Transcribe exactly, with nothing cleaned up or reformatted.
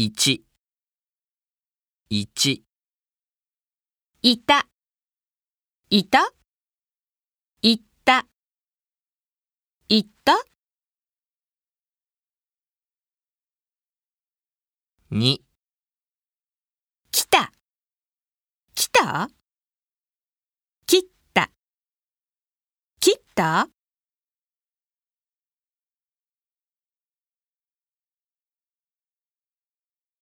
いち、いち。いた、いた、いった、いった。に、来た、来た、切った、切った。